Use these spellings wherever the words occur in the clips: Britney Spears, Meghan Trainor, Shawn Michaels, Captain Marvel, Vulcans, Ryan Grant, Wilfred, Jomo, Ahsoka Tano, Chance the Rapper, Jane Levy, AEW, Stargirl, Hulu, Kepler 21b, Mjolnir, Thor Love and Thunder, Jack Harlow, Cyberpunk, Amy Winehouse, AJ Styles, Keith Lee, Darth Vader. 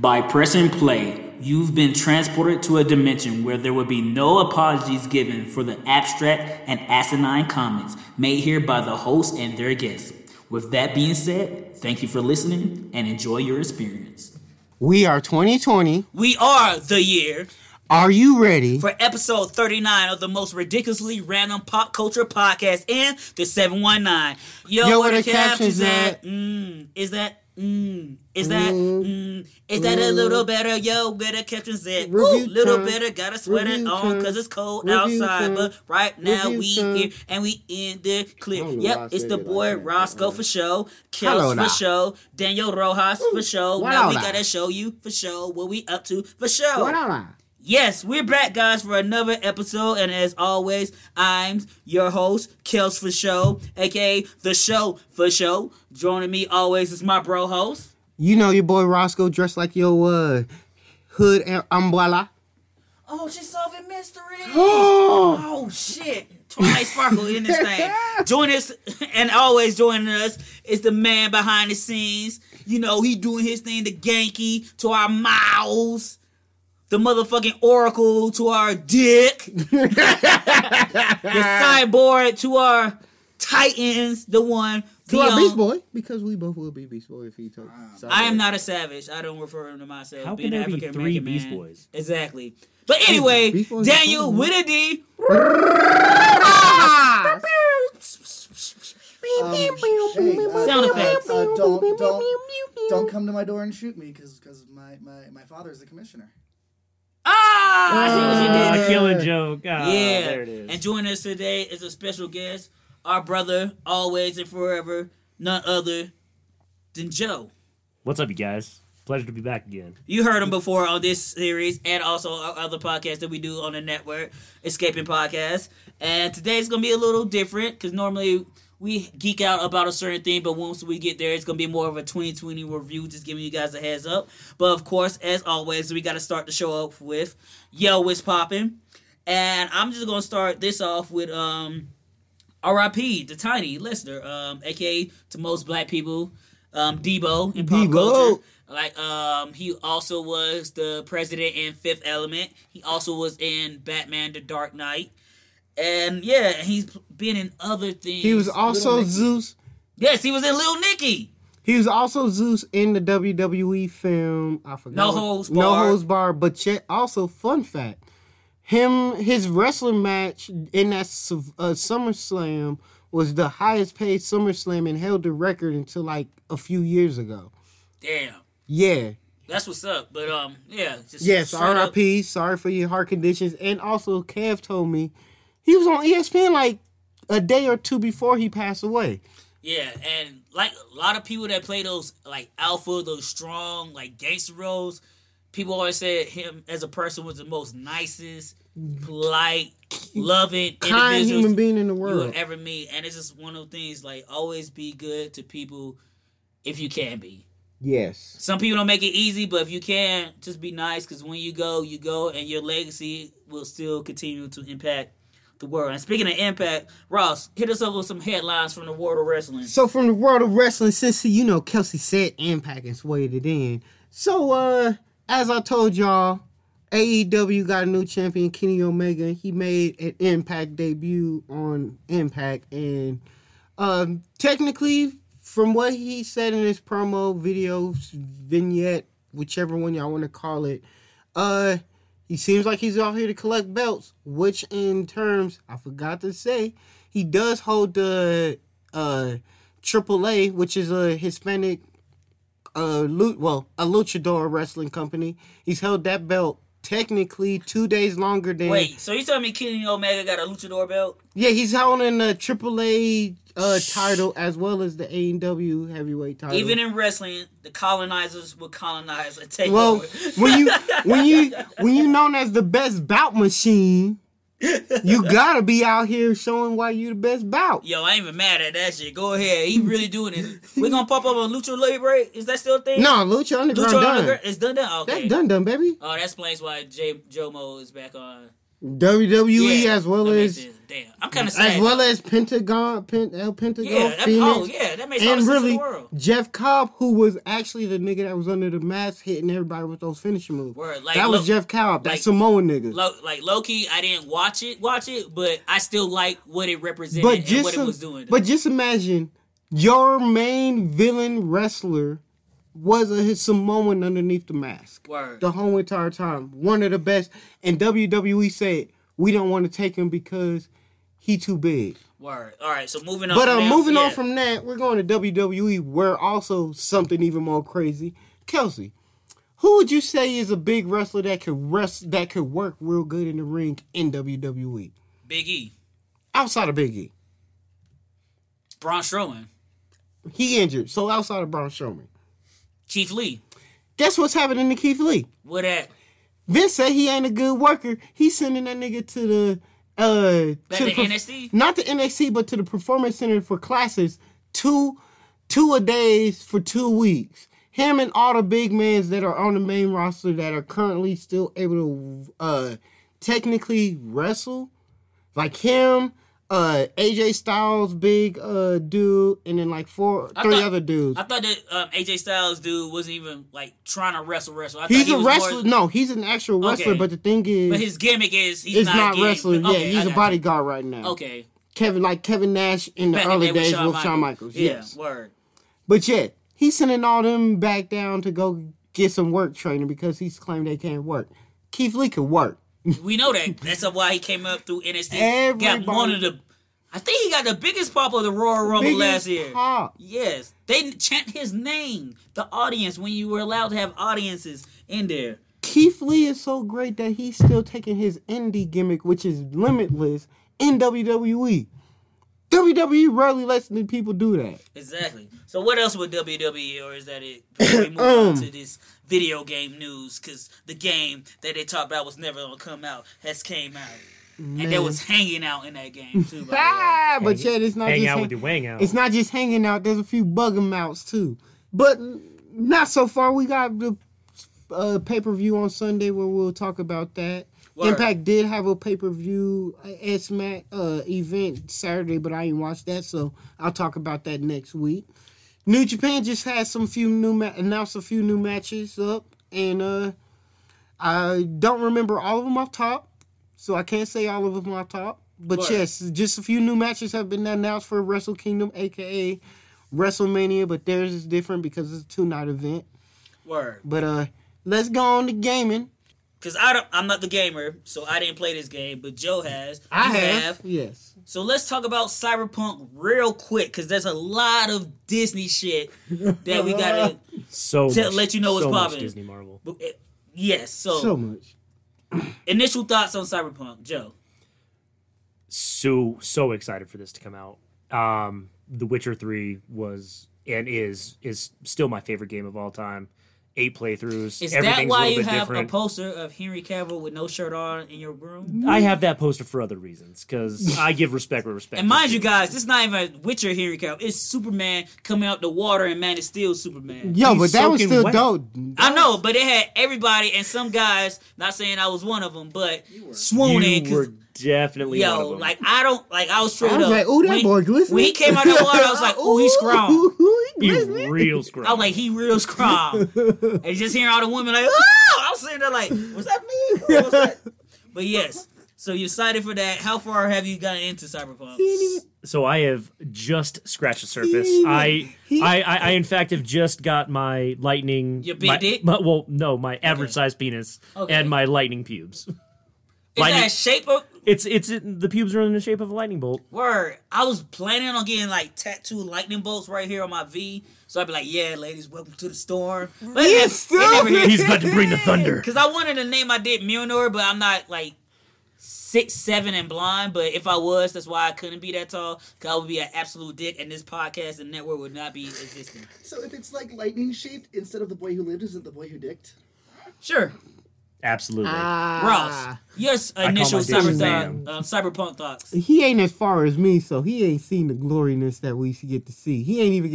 By pressing play, you've been transported to a dimension where there will be no apologies given for the abstract and asinine comments made here by the host and their guests. With that being said, thank you for listening and enjoy your experience. We are 2020. We are the year. Are you ready for episode 39 of the most ridiculously random pop culture podcast in the 719? Yo, what are the captions at? Is that a little better? Yo, better captain said. Ooh, little better, got a sweater on because it's cold outside. But right now we here and we in the clip. Yep, it's the boy Roscoe for show, Kels for show, Daniel Rojas for show. Now we gotta show you for show what we up to for show. Yes, we're back, guys, for another episode, and as always, I'm your host, Kels for Show, aka The Show for Show. Joining me always is my bro host. You know your boy Roscoe, dressed like your hood umbrella. Oh, she's solving mysteries. Oh shit! Twilight Sparkle in this thing. Join us, and always joining us is the man behind the scenes. You know he doing his thing, the Genki to our mouths. The motherfucking oracle to our dick. The cyborg to our titans. The one. To our Beast Boy. Because we both will be Beast Boy if he talks. I am not a savage. I don't refer to myself. How being can there be three Beast Boys? Exactly. But anyway, Daniel with a D. Sound effects. Don't come to my door and shoot me because my father is the commissioner. Ah! I see what you did. A killer joke. Oh, yeah. There it is. And joining us today is a special guest, our brother, always and forever, none other than Joe. What's up, you guys? Pleasure to be back again. You heard him before on this series and also our other podcast that we do on the network, Escaping Podcast. And today's going to be a little different because normally we geek out about a certain thing, but once we get there, it's going to be more of a 2020 review, just giving you guys a heads up. But, of course, as always, we got to start the show off with, yo, what's poppin'? And I'm just going to start this off with R.I.P., the Tiny Listener, a.k.a. to most black people, Debo in pop culture. Like, he also was the president in Fifth Element. He also was in Batman The Dark Knight. And yeah, he's been in other things. He was also Zeus. Yes, he was in Little Nicky. He was also Zeus in the WWE film. I forgot. No Holds Bar. But yet, also fun fact, his wrestling match in that SummerSlam was the highest paid SummerSlam and held the record until like a few years ago. Damn. Yeah. That's what's up. But yeah. Yes, R.I.P. Sorry for your heart conditions. And also, Kev told me. He was on ESPN like a day or two before he passed away. Yeah, and like a lot of people that play those like alpha, those strong like gangster roles, people always said him as a person was the most nicest, polite, loving, kind human being in the world you would ever meet. And it's just one of those things like always be good to people if you can be. Yes. Some people don't make it easy, but if you can, just be nice because when you go, and your legacy will still continue to impact the world. And speaking of impact, Ross, hit us up with some headlines from the world of wrestling. So from the world of wrestling, since you know Kelsey said Impact and swayed it in. So as I told y'all, AEW got a new champion, Kenny Omega, and he made an Impact debut on Impact. And technically, from what he said in his promo video, vignette, whichever one y'all want to call it, he seems like he's out here to collect belts, which in terms, I forgot to say, he does hold the Triple A, which is a Hispanic, a luchador wrestling company. He's held that belt technically 2 days longer than... Wait, so you telling me Kenny Omega got a luchador belt? Yeah, he's holding the Triple A title as well as the AEW heavyweight title. Even in wrestling, the colonizers will colonize and take over. when you known as the best bout machine, you gotta be out here showing why you the best bout. Yo, I ain't even mad at that shit. Go ahead, he really doing it. We gonna pop up on Lucha Libre? Is that still a thing? No, Lucha Underground. Lucha Underground is done. Okay. That's done, baby. Oh, that explains why Jomo is back on. WWE as well as... Damn, I'm kind of sad. As well as Pentagon, El Pentagon, Phoenix. Oh, yeah, that makes all the sense in the world. Jeff Cobb, who was actually the nigga that was under the mask hitting everybody with those finishing moves. Word, like, that was Jeff Cobb, that Samoan nigga. Loki, I didn't watch it, but I still like what it represented and what it was doing. But just imagine, your main villain wrestler was a Samoan underneath the mask. Word. The whole entire time. One of the best. And WWE said, we don't want to take him because... he too big. Word. All right, so moving on. But moving on from that, we're going to WWE, where also something even more crazy. Kelsey, who would you say is a big wrestler that could work real good in the ring in WWE? Big E. Outside of Big E. Braun Strowman. He injured, so outside of Braun Strowman. Keith Lee. Guess what's happening to Keith Lee? What at? Vince said he ain't a good worker. He's sending that nigga to the... NXT? Not the NXT, but to the Performance Center for classes, two a days for 2 weeks. Him and all the big mans that are on the main roster that are currently still able to technically wrestle, like him, AJ Styles, big dude, and then like three other dudes. I thought that AJ Styles dude wasn't even like trying to wrestle. He's a wrestler. No, he's an actual wrestler. Okay. But the thing is, but his gimmick is he's not wrestling. But, okay, yeah, he's a bodyguard right now. Okay, Kevin Nash in the early days with Shawn Michaels. Yes, yeah, word. But yet he's sending all them back down to go get some work training because he's claimed they can't work. Keith Lee can work. We know that. That's why he came up through NXT. Everybody. Got one of the... I think he got the biggest pop of the Royal Rumble last year. Pop. Yes. They chant his name. The audience, when you were allowed to have audiences in there. Keith Lee is so great that he's still taking his indie gimmick, which is limitless, in WWE. WWE rarely lets people do that. Exactly. So what else with WWE, or is that it? We move on to this video game news, because the game that they talked about was never going to come out has came out. Man. And they was hanging out in that game, too. By the way. But yeah, it's not just with your wang out. It's not just hanging out. There's a few bug em outs, too. But not so far. We got the pay-per-view on Sunday where we'll talk about that. Word. Impact did have a pay-per-view SmackDown event Saturday, but I ain't watched that, so I'll talk about that next week. New Japan just had announced a few new matches up, and I don't remember all of them off top, so I can't say all of them off top. But yes, just a few new matches have been announced for Wrestle Kingdom, a.k.a. WrestleMania, but theirs is different because it's a two-night event. Word. But let's go on to gaming. Because I'm not the gamer, so I didn't play this game, but Joe has. I have. Yes. So let's talk about Cyberpunk real quick, because there's a lot of Disney shit that we got to let you know what's popping. So much Disney Marvel. Yes, so much. Initial thoughts on Cyberpunk, Joe. So excited for this to come out. The Witcher 3 was and is still my favorite game of all time. 8 playthroughs. Is that why you have different. A poster of Henry Cavill with no shirt on in your room? I have that poster for other reasons, because I give respect where respect. And mind you guys, this is not even Witcher Henry Cavill. It's Superman coming out the water, and man, it's still Superman. Yo, but that was still dope. I know, but it had everybody and some guys, not saying I was one of them, but swooning. You were definitely one of them. I was straight up. I was like, ooh, that boy glistening. When he came out of the water, I was like, ooh, he's strong. He's real strong. I was like, he real strong. And just hearing all the women like, oh! I was sitting there like, was that me? Was that? But yes, so you're excited for that. How far have you gotten into Cyberpunk? So I have just scratched the surface. I in fact have just got my lightning. Your big dick? My average size penis and my lightning pubes. Is that shape of? The pubes are in the shape of a lightning bolt. Word. I was planning on getting tattooed lightning bolts right here on my V. So I'd be like, yeah, ladies, welcome to the storm. But he's about to bring the thunder. Because I wanted to name my dick Mjolnir, but I'm not 6'7" and blind. But if I was, that's why I couldn't be that tall. Because I would be an absolute dick, and this podcast and network would not be existing. So if it's like lightning shaped, instead of the boy who lived, is it the boy who dicked? Sure. Absolutely. Ross, yes, initial Cyberpunk thoughts. He ain't as far as me, so he ain't seen the gloriness that we get to see. He ain't even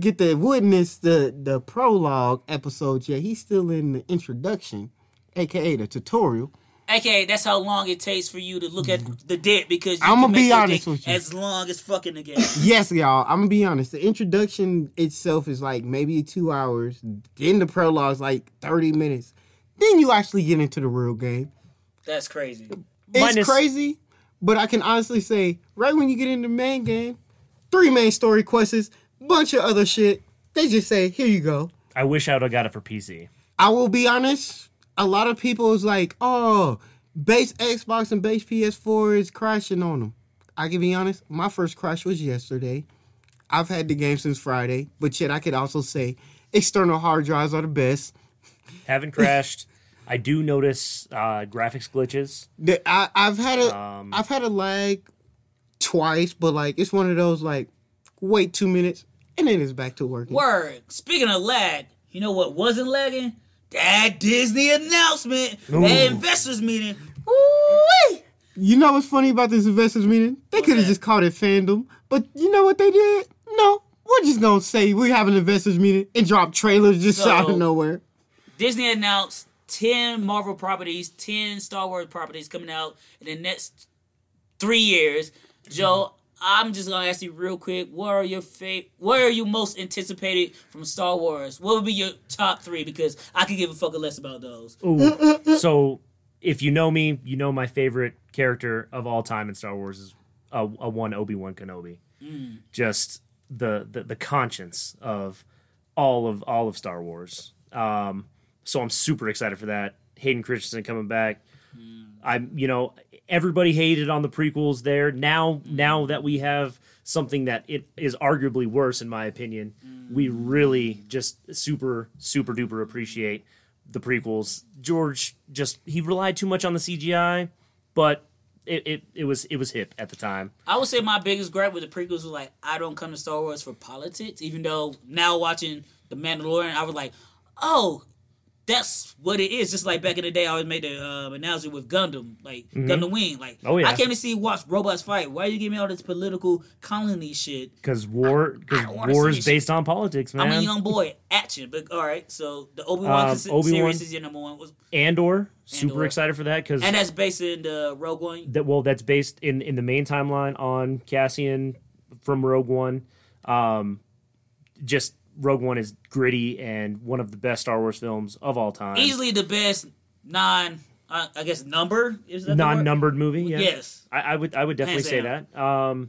get to witness the prologue episode yet. He's still in the introduction, a.k.a. the tutorial. Okay, that's how long it takes for you to look at the dick, because you I'm gonna be honest with you. As long as fucking again. Yes, y'all. I'm gonna be honest. The introduction itself is like maybe 2 hours. Then the prologue's like 30 minutes. Then you actually get into the real game. That's crazy. It's crazy, but I can honestly say, right when you get into the main game, 3 main story quests, bunch of other shit. They just say, "Here you go." I wish I would have got it for PC. I will be honest. A lot of people is like, oh, base Xbox and base PS4 is crashing on them. I can be honest. My first crash was yesterday. I've had the game since Friday. But yet I could also say external hard drives are the best. Haven't crashed. I do notice graphics glitches. I've had a lag twice, but like it's one of those like wait 2 minutes and then it's back to working. Word. Speaking of lag, you know what wasn't lagging? That Disney announcement, that investors meeting. Ooh-wee. You know what's funny about this investors meeting? They could have just called it fandom, but you know what they did? No, we're just going to say we have an investors meeting and drop trailers just out of nowhere. Disney announced 10 Marvel properties, 10 Star Wars properties coming out in the next 3 years. Joe, I'm just going to ask you real quick, what are you most anticipated from Star Wars? What would be your top 3? Because I could give a fuck less about those. Ooh. So, if you know me, you know my favorite character of all time in Star Wars is Obi-Wan Kenobi. Mm. Just the conscience of all of Star Wars. So I'm super excited for that. Hayden Christensen coming back. Mm. Everybody hated on the prequels there. Now that we have something that it is arguably worse, in my opinion, we really just super, super duper appreciate the prequels. George he relied too much on the CGI, but it was hip at the time. I would say my biggest gripe with the prequels was like, I don't come to Star Wars for politics, even though now watching The Mandalorian, I was like, oh, that's what it is. Just like back in the day, I always made the analogy with Gundam, like Gundam Wing. Like, oh, yeah. I came to watch robots fight. Why are you giving me all this political colony shit? Because war is based on politics, man. I'm a young boy. Action. But all right, so the Obi-Wan series is your number one. Andor. Super excited for that. And that's based in the Rogue One? That's based in the main timeline on Cassian from Rogue One. Rogue One is gritty and one of the best Star Wars films of all time. Easily the best non-numbered movie. Yeah. Yes, I would definitely say that.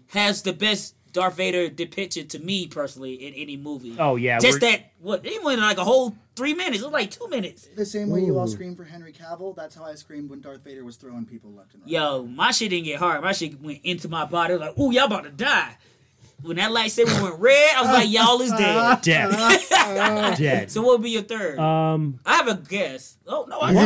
Has the best Darth Vader depiction to me personally in any movie. Oh yeah, it went like a whole 3 minutes. It was like 2 minutes. The same way you all screamed for Henry Cavill. That's how I screamed when Darth Vader was throwing people left and right. Yo, my shit didn't get hard. My shit went into my body. It was like, ooh, y'all about to die. When that lightsaber went red, I was like, y'all is dead. Dead. So what would be your third? I have a guess. Oh, no. What do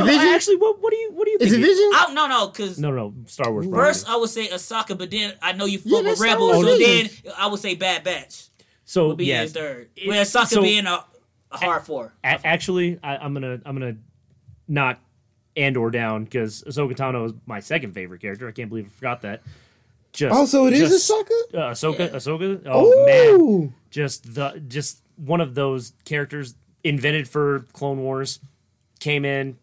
you think? Is it Vision? No, Star Wars. First, probably. I would say Ahsoka, but then I know you fuck with Rebels, so then I would say Bad Batch. So, would be your third. With Ahsoka being a hard four. Actually, I'm gonna knock Andor down, because Ahsoka Tano is my second favorite character. I can't believe I forgot that. Is Ahsoka? Ahsoka. Oh, ooh, man, just one of those characters invented for Clone Wars, came in,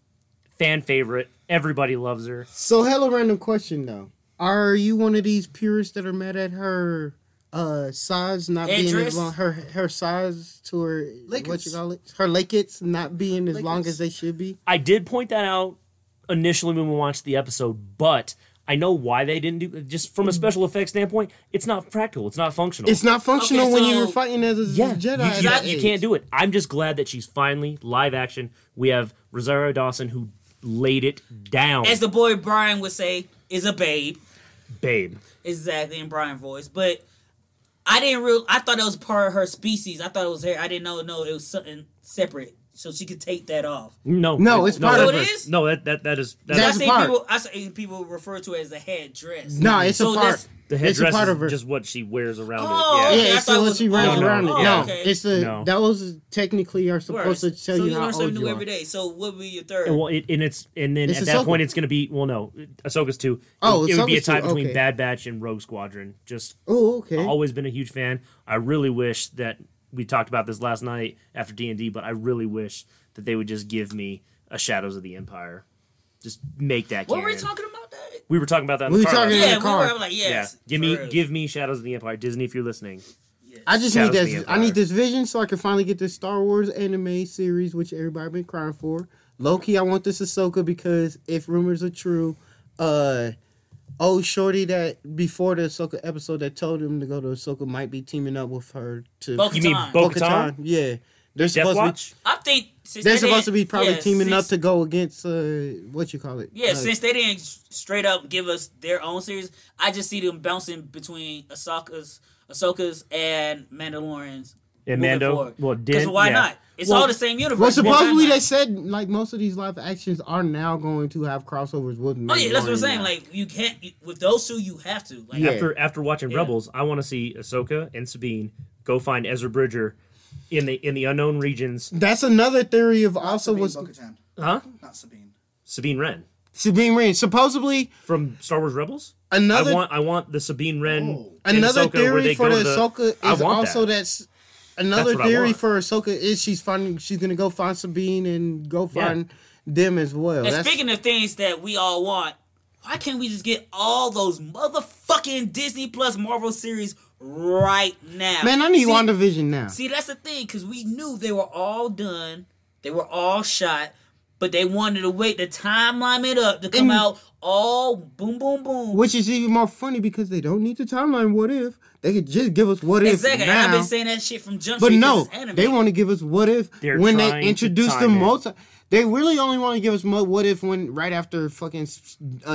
fan favorite. Everybody loves her. So, hella random question though: are you one of these purists that are mad at her size not being as long? Her size to her Lakers. What you call it? Her leggings not being as long as they should be. I did point that out initially when we watched the episode, but I know why they didn't do it. Just from a special effects standpoint, it's not practical. It's not functional. When you were fighting as a Jedi. You can't do it. I'm just glad that she's finally live action. We have Rosario Dawson, who laid it down. As the boy Brian would say, is a babe. Babe. Exactly, in Brian's voice. But I thought it was part of her species. I thought it was her. I didn't know it was something separate. So she could take that off. No, it's part of it. Is? No, that is. That's a part. I see people refer to it as a headdress. No, it's a part. The headdress is just what she wears around it. Yeah, it's what she wears around it. That was technically are supposed to tell you how old you are. So you learn something new every day. So what would be your third? And, well, at that point it's going to be Ahsoka's 2. Oh, it would be a tie between Bad Batch and Rogue Squadron. Just I've always been a huge fan. I really wish that. We talked about this last night after D&D, but I really wish that they would just give me a Shadows of the Empire. Just make that canon. What were we talking about that? We were talking about that in the car. We were talking in the car. I'm like, yes. Yeah. Give me Shadows of the Empire. Disney, if you're listening. Yes. I just need that. I need this vision so I can finally get this Star Wars anime series, which everybody's been crying for. Loki, I want this Ahsoka because if rumors are true, old shorty that before the Ahsoka episode that told him to go to Ahsoka might be teaming up with her to... You mean Bo-Katan? Yeah. They're supposed to be, I think... They're supposed to be probably teaming up to go against, what you call it? Yeah, since they didn't straight up give us their own series, I just see them bouncing between Ahsoka's and Mandalorian's. And Mando. Because why not? It's all the same universe. Well, supposedly they said like most of these live actions are now going to have crossovers with Mandalorian. Oh yeah, that's what I'm saying. Like you can't with those two, you have to. Like, after watching Rebels, I want to see Ahsoka and Sabine go find Ezra Bridger in the unknown regions. That's another theory of also was not Sabine. Sabine Wren. Supposedly from Star Wars Rebels. Another. I want the Sabine Wren. Another theory for the Ahsoka is also that's. Another theory for Ahsoka is she's gonna go find Sabine and go find them as well. And speaking of things that we all want, why can't we just get all those motherfucking Disney Plus Marvel series right now? Man, I need WandaVision now. See, that's the thing, because we knew they were all done, they were all shot, but they wanted to wait the timeline it up to come out all boom, boom, boom. Which is even more funny because they don't need the timeline. What if? They could just give us what if now. Exactly. I've been saying that shit from Jump Street. But no, they want to give us what if when they introduce the multi. They really only want to give us what if when right after fucking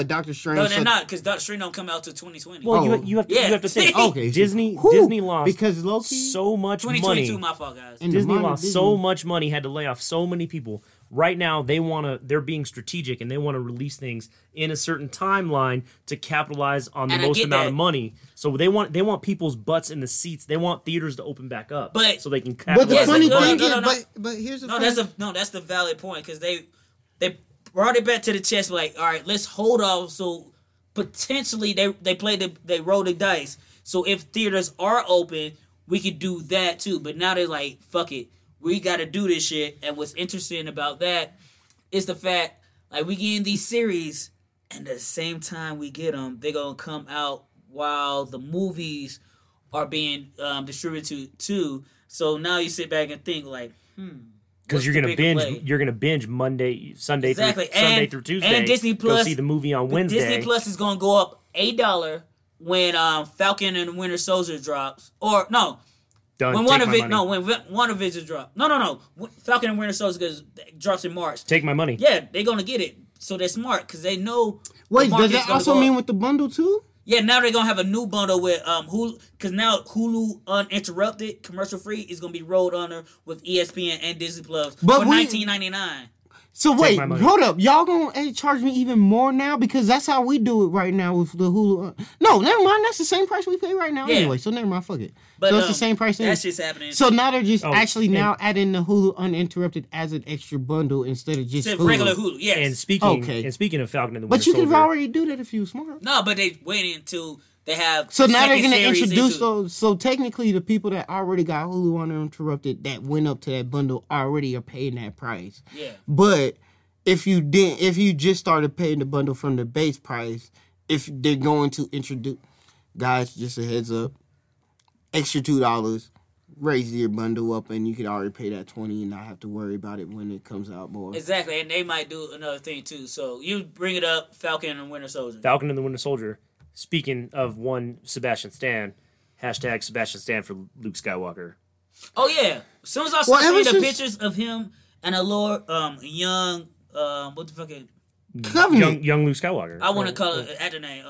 Doctor Strange. No, they're not, because Doctor Strange don't come out till 2020. Well, you have to think. Okay, Disney lost because Loki so much money. 2022, my fault, guys. Disney lost so much money, had to lay off so many people. Right now, they're being strategic and they want to release things in a certain timeline to capitalize on the most amount of money. So they want people's butts in the seats. They want theaters to open back up so they can capitalize. But the funny thing is, but here's the thing. That's the valid point because they brought it back to the chest. Like, all right, let's hold off. So potentially they roll the dice. So if theaters are open, we could do that too. But now they're like, fuck it. We got to do this shit. And what's interesting about that is the fact, like, we getting these series, and at the same time we get them, they're going to come out while the movies are being distributed too. So now you sit back and think, like, because you're going to binge. You're going to binge Monday, Sunday, Sunday through Tuesday, and Disney Plus. Go see the movie on Wednesday. Disney Plus is going to go up $8 when Falcon and the Winter Soldier drops, or no. When WandaVision drops. No. Falcon and Winter Soldier drops in March. Take my money. Yeah, they're going to get it. So they're smart because they know. Wait, does that also mean with the bundle too? Yeah, now they're going to have a new bundle with Hulu. Because now Hulu Uninterrupted, commercial free, is going to be rolled under with ESPN and Disney Plus for $19.99. So wait, hold up. Y'all going to charge me even more now? Because that's how we do it right now with the Hulu. No, never mind. That's the same price we pay right now anyway. So never mind. Fuck it. But, so it's the same price. That shit's happening. So now they're just now adding the Hulu Uninterrupted as an extra bundle instead of just Hulu. Regular Hulu, yes. And speaking of Falcon and the Winter Soldier. But you could already do that if you were smart. No, but they waited until they have. So now they're going to introduce those. So technically the people that already got Hulu Uninterrupted that went up to that bundle already are paying that price. Yeah. But if you just started paying the bundle from the base price, if they're going to introduce, guys, just a heads up, extra $2, raise your bundle up and you could already pay that $20 and not have to worry about it when it comes out more. Exactly. And they might do another thing too. So you bring it up, Falcon and the Winter Soldier. Speaking of one Sebastian Stan, # Sebastian Stan for Luke Skywalker. Oh, yeah. As soon as I see the pictures of him and a little young, what the fuck is Covenant. Young Luke Skywalker. I want to call it at the name.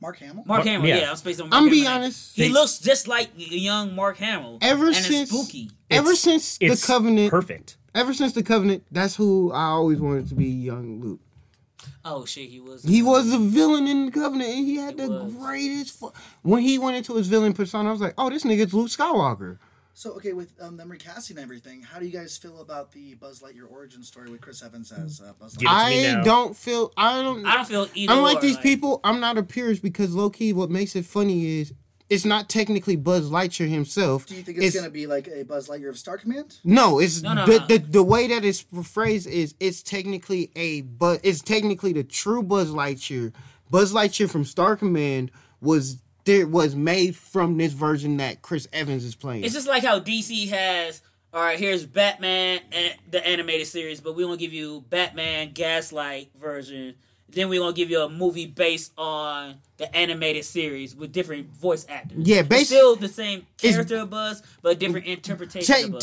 Mark Hamill. Mark Hamill, yeah. I'm spaced on Mark Hamill. I'm being honest. He looks just like young Mark Hamill. Ever since the Covenant. Perfect. Ever since the Covenant, that's who I always wanted to be, young Luke. Oh shit, he was. He was the villain in the Covenant, and he had greatest. When he went into his villain persona, I was like, "Oh, this nigga's Luke Skywalker." So okay, with them recasting everything, how do you guys feel about the Buzz Lightyear origin story with Chris Evans as Buzz Lightyear? I don't feel either. Unlike these people, I'm not a purist because low key, what makes it funny is It's not technically Buzz Lightyear himself. Do you think it's going to be like a Buzz Lightyear of Star Command? No, it's the way that it's phrased is it's technically the true Buzz Lightyear. Buzz Lightyear from Star Command was made from this version that Chris Evans is playing. It's just like how DC has, all right, here's Batman and the animated series, but we won't give you Batman Gaslight version. Then we're going to give you a movie based on the animated series with different voice actors. Yeah, basically. Still the same character of Buzz, but different interpretation of Buzz.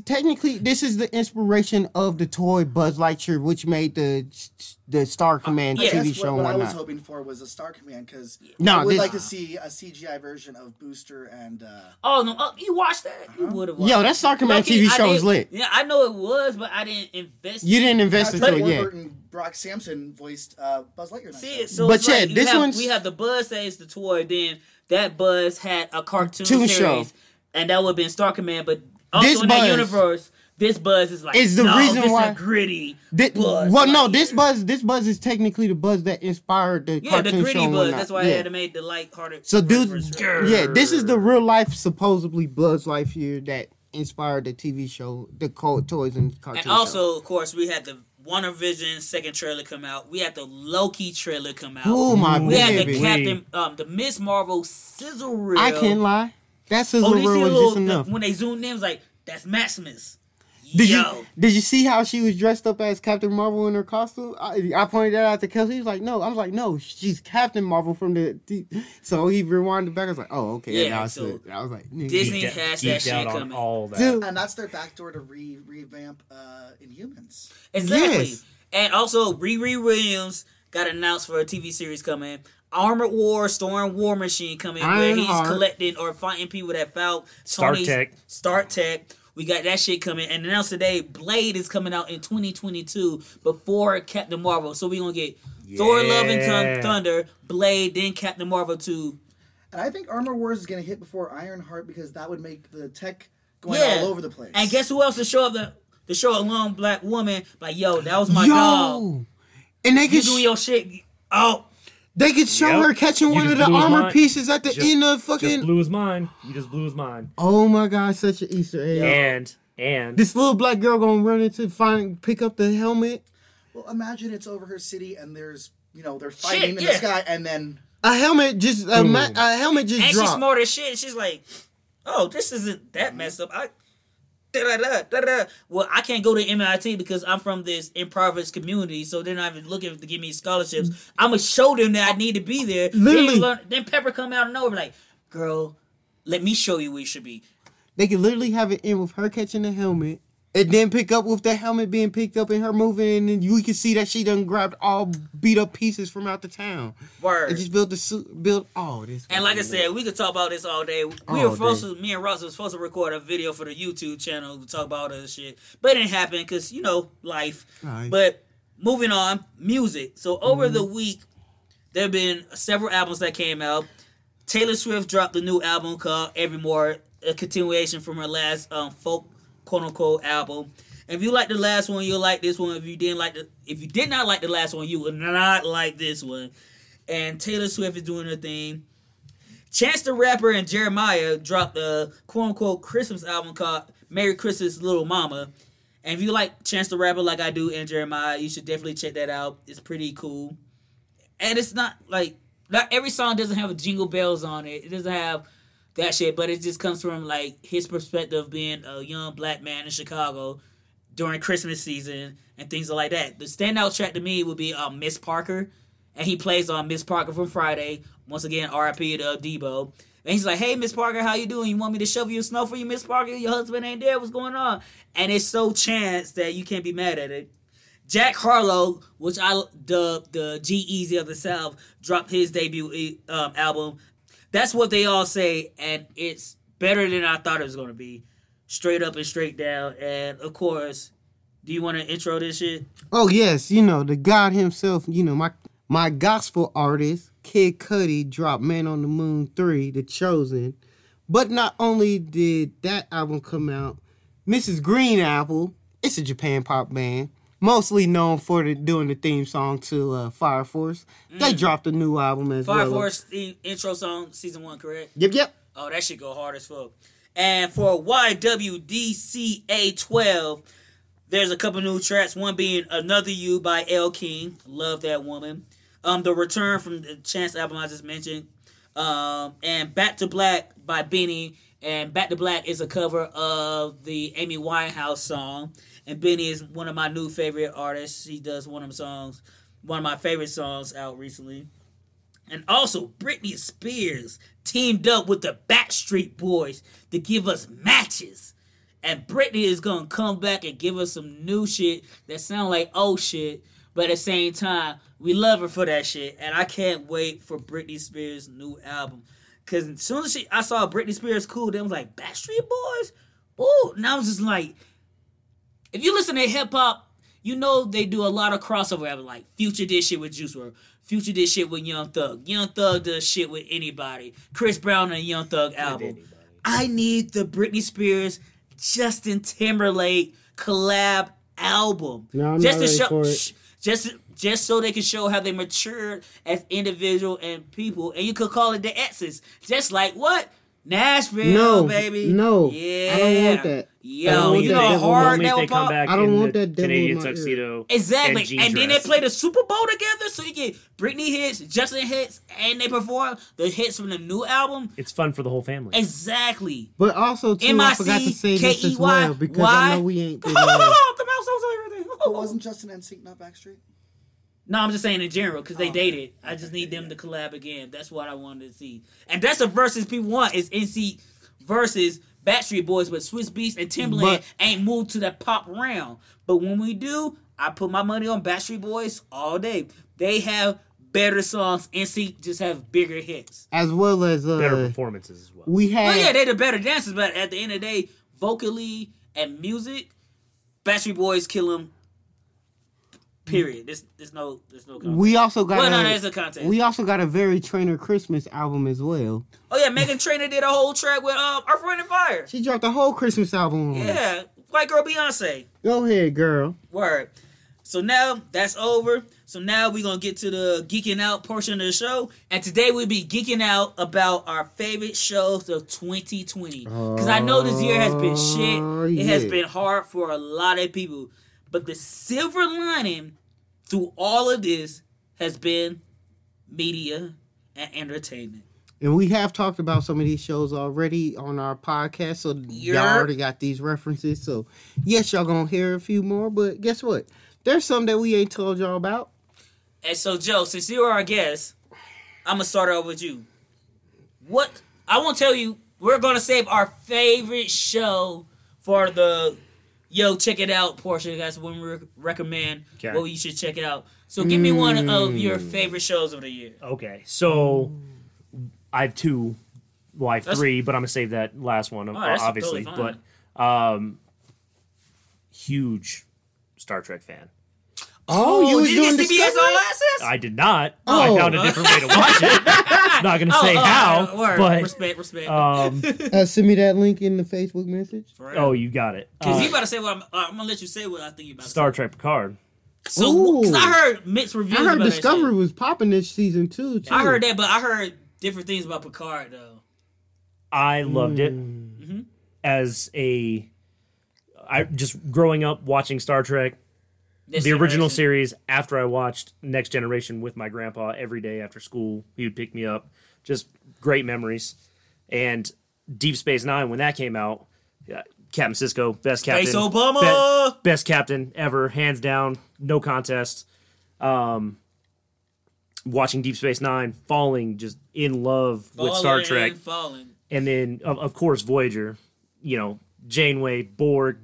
Technically, this is the inspiration of the toy Buzz Lightyear, which made the Star Command TV show. What I was hoping for was a Star Command, because I would like to see a CGI version of Booster and... you watched that? Uh-huh. You would have watched that Star Command TV show is lit. Yeah, I know it was, but I didn't invest in it. You didn't invest in it yet. Brock Samson voiced Buzz Lightyear. See, so but yeah, we have the Buzz saves the toy. Then that Buzz had a cartoon series, and that would have been Star Command. But also this in Buzz, that universe, this Buzz is like a gritty Buzz. Well, no, this Buzz is technically the Buzz that inspired the cartoon the gritty show Buzz. That's why I had to make the lighthearted. So, this is the real life supposedly Buzz Lightyear that inspired the TV show, the cult toys and cartoon. And also, of course, we had the WandaVision second trailer come out. We had the Loki trailer come out. Oh my baby! We had the Captain, the Ms. Marvel sizzle reel. I can't lie, that sizzle reel was just enough. When they zoomed in, it was like, that's Matt Smith's. Did you see how she was dressed up as Captain Marvel in her costume? I pointed that out to Kelsey. He was like, no. I was like, no, she's Captain Marvel from the... So he rewinded back. I was like, oh, okay. Yeah, I was like... Disney has that shit coming. All that. And that's their backdoor to revamp Inhumans. Exactly. Yes. And also, Riri Williams got announced for a TV series coming. Armored War, Storm War Machine coming, where he's collecting or fighting people that fouled Startech. We got that shit coming. And announced today, Blade is coming out in 2022 before Captain Marvel. So we're going to get Thor, Love, and Thunder, Blade, then Captain Marvel 2. And I think Armor Wars is going to hit before Ironheart because that would make the tech going all over the place. And guess who else to show up? To show a lone black woman, like, yo, that was my dog. And they can do your shit. Oh. They could show her catching one of the armor pieces at the end of fucking... Just blew his mind. You just blew his mind. Oh my God, such an Easter egg. And this little black girl gonna run into pick up the helmet. Well, imagine it's over her city and there's, they're fighting in the sky and then... A helmet just dropped. And she's smart as shit. She's like, oh, this isn't that messed up. Well, I can't go to MIT because I'm from this impoverished community, so they're not even looking to give me scholarships. I'm going to show them that I need to be there. Literally. Then Pepper come out of nowhere like, girl, let me show you where you should be. They could literally have it in with her catching the helmet and then pick up with the helmet being picked up and her moving, and you can see that she done grabbed all beat up pieces from out the town. Word. And just build all this. And like I said, we could talk about this all day. Me and Ross was supposed to record a video for the YouTube channel to talk about all this shit, but it didn't happen because, life. Right. But moving on, music. So over the week, there have been several albums that came out. Taylor Swift dropped a new album called Evermore, a continuation from her last folk quote-unquote album. If you like the last one, you'll like this one. If you did not like the last one, you would not like this one. And Taylor Swift is doing her thing. Chance the Rapper and Jeremiah dropped a quote-unquote Christmas album called Merry Christmas, Little Mama. And if you like Chance the Rapper like I do and Jeremiah, you should definitely check that out. It's pretty cool. And it's not every song doesn't have jingle bells on it. It doesn't have... that shit, but it just comes from his perspective of being a young black man in Chicago during Christmas season and things like that. The standout track to me would be Miss Parker, and he plays on Miss Parker from Friday. Once again, R.I.P. to Debo. And he's like, hey, Miss Parker, how you doing? You want me to shovel your snow for you, Miss Parker? Your husband ain't there. What's going on? And it's so Chance that you can't be mad at it. Jack Harlow, which I dubbed the G-Eazy of the South, dropped his debut album, That's What They All Say, and it's better than I thought it was going to be. Straight up and straight down. And, of course, do you want to intro this shit? Oh, yes. The God himself, my gospel artist, Kid Cudi, dropped Man on the Moon 3, The Chosen. But not only did that album come out, Mrs. Green Apple, it's a Japan pop band, mostly known for doing the theme song to Fire Force. They dropped a new album as well. Fire Force, the intro song, season one, correct? Yep. Oh, that shit go hard as fuck. And for YWDCA12, there's a couple new tracks. One being Another You by L. King. Love that woman. The Return from the Chance album I just mentioned. And Back to Black by Benny. And Back to Black is a cover of the Amy Winehouse song. And Benny is one of my new favorite artists. She does one of my favorite songs out recently. And also, Britney Spears teamed up with the Backstreet Boys to give us matches. And Britney is going to come back and give us some new shit that sound like old shit. But at the same time, we love her for that shit. And I can't wait for Britney Spears' new album. Because as soon as I saw Britney Spears cool, then I was like, Backstreet Boys? Ooh. And I was just like, if you listen to hip-hop, you know they do a lot of crossover albums. Like Future did shit with Juice WRLD. Future did shit with Young Thug. Young Thug does shit with anybody. Chris Brown and Young Thug album. I need the Britney Spears, Justin Timberlake collab album. No, I'm just not ready for it. Just so they can show how they matured as individual and people. And you could call it the X's. Just like what? Nashville, baby. No. Yeah. I don't want that. Yo, you know how hard that would pop? I don't want that Canadian tuxedo. Exactly. And then they play the Super Bowl together, so you get Britney hits, Justin hits, and they perform the hits from the new album. It's fun for the whole family. Exactly. But also, too, I forgot to say this as well, because I know we ain't... But wasn't Justin NSYNC not Backstreet? No, I'm just saying in general, because they dated. I just need them to collab again. That's what I wanted to see. And that's the versus people want, is NSYNC versus Backstreet Boys, but Swiss Beats and Timbaland ain't moved to that pop round. But when we do, I put my money on Backstreet Boys all day. They have better songs. NSYNC just have bigger hits. As well as... better performances as well. They're the better dancers, but at the end of the day, vocally and music, Backstreet Boys kill them. Period. There's no contest. We also got there's a contest. We also got a very Trainor Christmas album as well. Oh yeah, Meghan Trainor did a whole track with Earth, Wind and Fire. She dropped a whole Christmas album on it. Yeah, white girl Beyonce. Go ahead, girl. Word. So now that's over. So now we're gonna get to the geeking out portion of the show, and today we'll be geeking out about our favorite shows of 2020. Because I know this year has been shit. It has been hard for a lot of people. But the silver lining through all of this has been media and entertainment. And we have talked about some of these shows already on our podcast, so y'all already got these references. So, yes, y'all going to hear a few more, but guess what? There's some that we ain't told y'all about. And so, Joe, since you're our guest, I'm going to start off with you. What I won't tell you, we're going to save our favorite show for the... Yo, check it out, Portia. That's when we recommend what you should check out. So give me one of your favorite shows of the year. Okay. So I have two. Well, I have three, but I'm going to save that last one, obviously. Totally fine. But huge Star Trek fan. Oh, you did get CBS All Access? I did not. Oh. I found a different way to watch it. Not going to say how. Word. But, respect. Send me that link in the Facebook message. Oh, you got it. Because you about to say what I'm going to let you say what I think you about to say. Star Trek Picard. So, because I heard mixed reviews. I heard about Discovery that shit was popping this season too. I heard that, but I heard different things about Picard, though. I loved it. Mm-hmm. I just growing up watching Star Trek. The original series, after I watched Next Generation with my grandpa every day after school, he would pick me up. Just great memories. And Deep Space Nine, when that came out, Captain Sisko, best captain. Space Obama! Best captain ever, hands down, no contest. Watching Deep Space Nine, falling just in love with Star Trek. And then, of course, Voyager. You know, Janeway, Borg,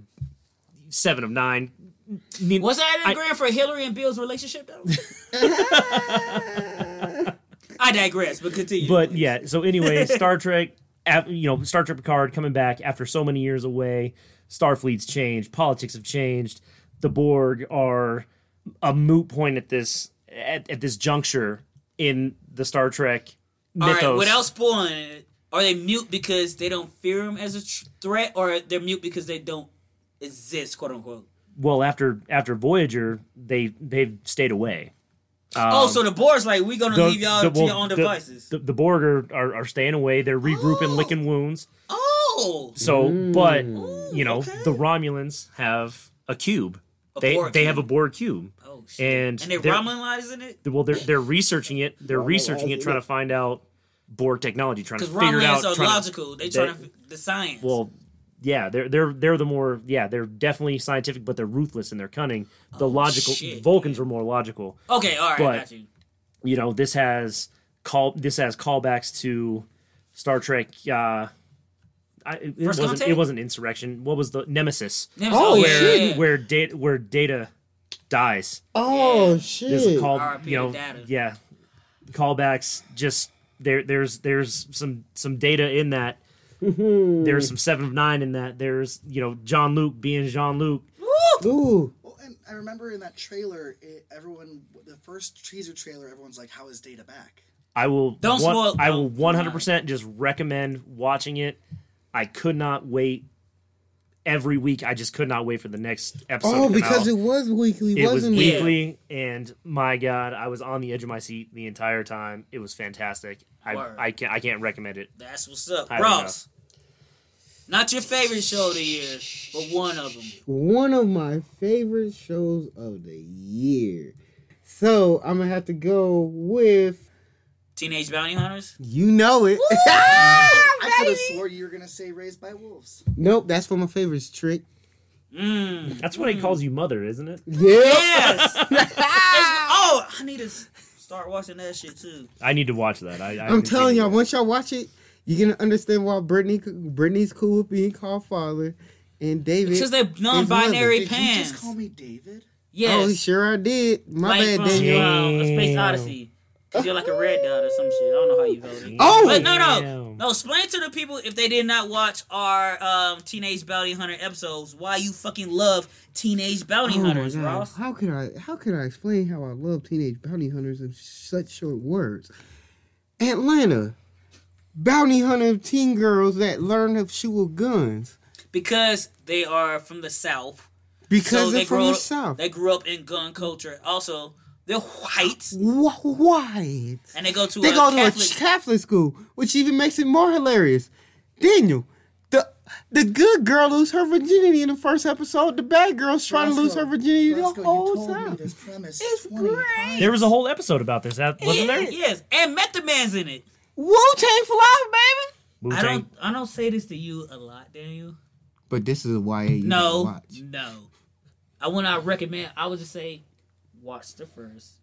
7 of 9. Was that grand for Hillary and Bill's relationship, though? I digress, but continue. But, yeah, so anyway, Star Trek, Star Trek Picard coming back after so many years away. Starfleet's changed. Politics have changed. The Borg are a moot point at this juncture in the Star Trek mythos. All right, without spoiling it, are they mute because they don't fear him as a threat, or they're mute because they don't exist, quote-unquote? well, after Voyager, they've stayed away. So the Borg's like, we're going to leave y'all to your own devices. The Borg are staying away. They're regrouping, licking wounds. Oh! So, but, you know, the Romulans have a cube. They have a Borg cube. Oh, shit. And they're Romulanizing it? Well, they're researching it. They're researching it, trying to find out Borg technology, trying to figure it out. Because Romulans are logical. They're trying to... The science. Well... Yeah, they're the more they're definitely scientific, but they're ruthless in their cunning. The logical Vulcans were more logical. Okay, all right, but, got you. You know, this has callbacks to Star Trek. It wasn't Insurrection. What was the Nemesis? Where Data dies. Oh shit! There's a call, Data. Yeah, callbacks. Just there's some data in that. Mm-hmm. There's some 7 of 9 in that. There's, you know, Jean-Luc being Jean-Luc. Ooh. Well, and I remember in that trailer, the first teaser trailer, everyone's like, "How is Data back?" I will 100% just recommend watching it. I could not wait. Every week, I just could not wait for the next episode. Oh, because it was weekly. It was weekly, and my God, I was on the edge of my seat the entire time. It was fantastic. I can't recommend it. That's what's up, Ross. Not your favorite show of the year, but one of them. One of my favorite shows of the year. So I'm gonna have to go with Teenage Bounty Hunters. You know it. I could have swore you were going to say Raised by Wolves. Nope, that's for my favorite's Trick. That's what he calls you mother, isn't it? Yep. Yes! I need to start watching that shit too. I need to watch that. I'm telling y'all, once y'all watch it, you're going to understand why Brittany's cool with being called father and David. Because they're non-binary pans. Did you just call me David? Yes. Oh, sure I did. My bad, David. A Space Odyssey. Because you're like a red dot or some shit. I don't know how you voted. Oh! But no. Explain to the people, if they did not watch our Teenage Bounty Hunter episodes, why you fucking love Teenage Bounty Hunters, Ross. How could I explain how I love Teenage Bounty Hunters in such short words? Atlanta. Bounty hunter teen girls that learn to shoot guns. Because they are from the South. Because they're from the South. They grew up in gun culture. Also... They're white. White. And they go to a Catholic school, which even makes it more hilarious. Daniel, the good girl lose her virginity in the first episode. The bad girl's trying to lose her virginity the whole time. It's great. There was a whole episode about this, wasn't there? Yes, and Method Man's in it. Wu-Tang for life, baby. Wu-Tang. I don't say this to you a lot, Daniel. But this is a YA you can watch. No. I would not recommend. I would just say, watch the first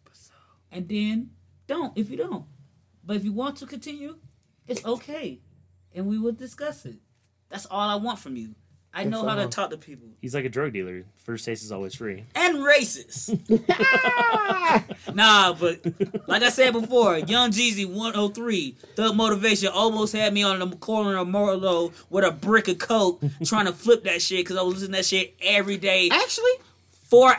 episode. And then don't, if you don't. But if you want to continue, it's okay. And we will discuss it. That's all I want from you. I know how to talk to people. He's like a drug dealer. First taste is always free. And racist. Nah, but like I said before, Young Jeezy 103, Thug Motivation almost had me on the corner of Morlow with a brick of coke trying to flip that shit because I was listening to that shit every day. Actually, Four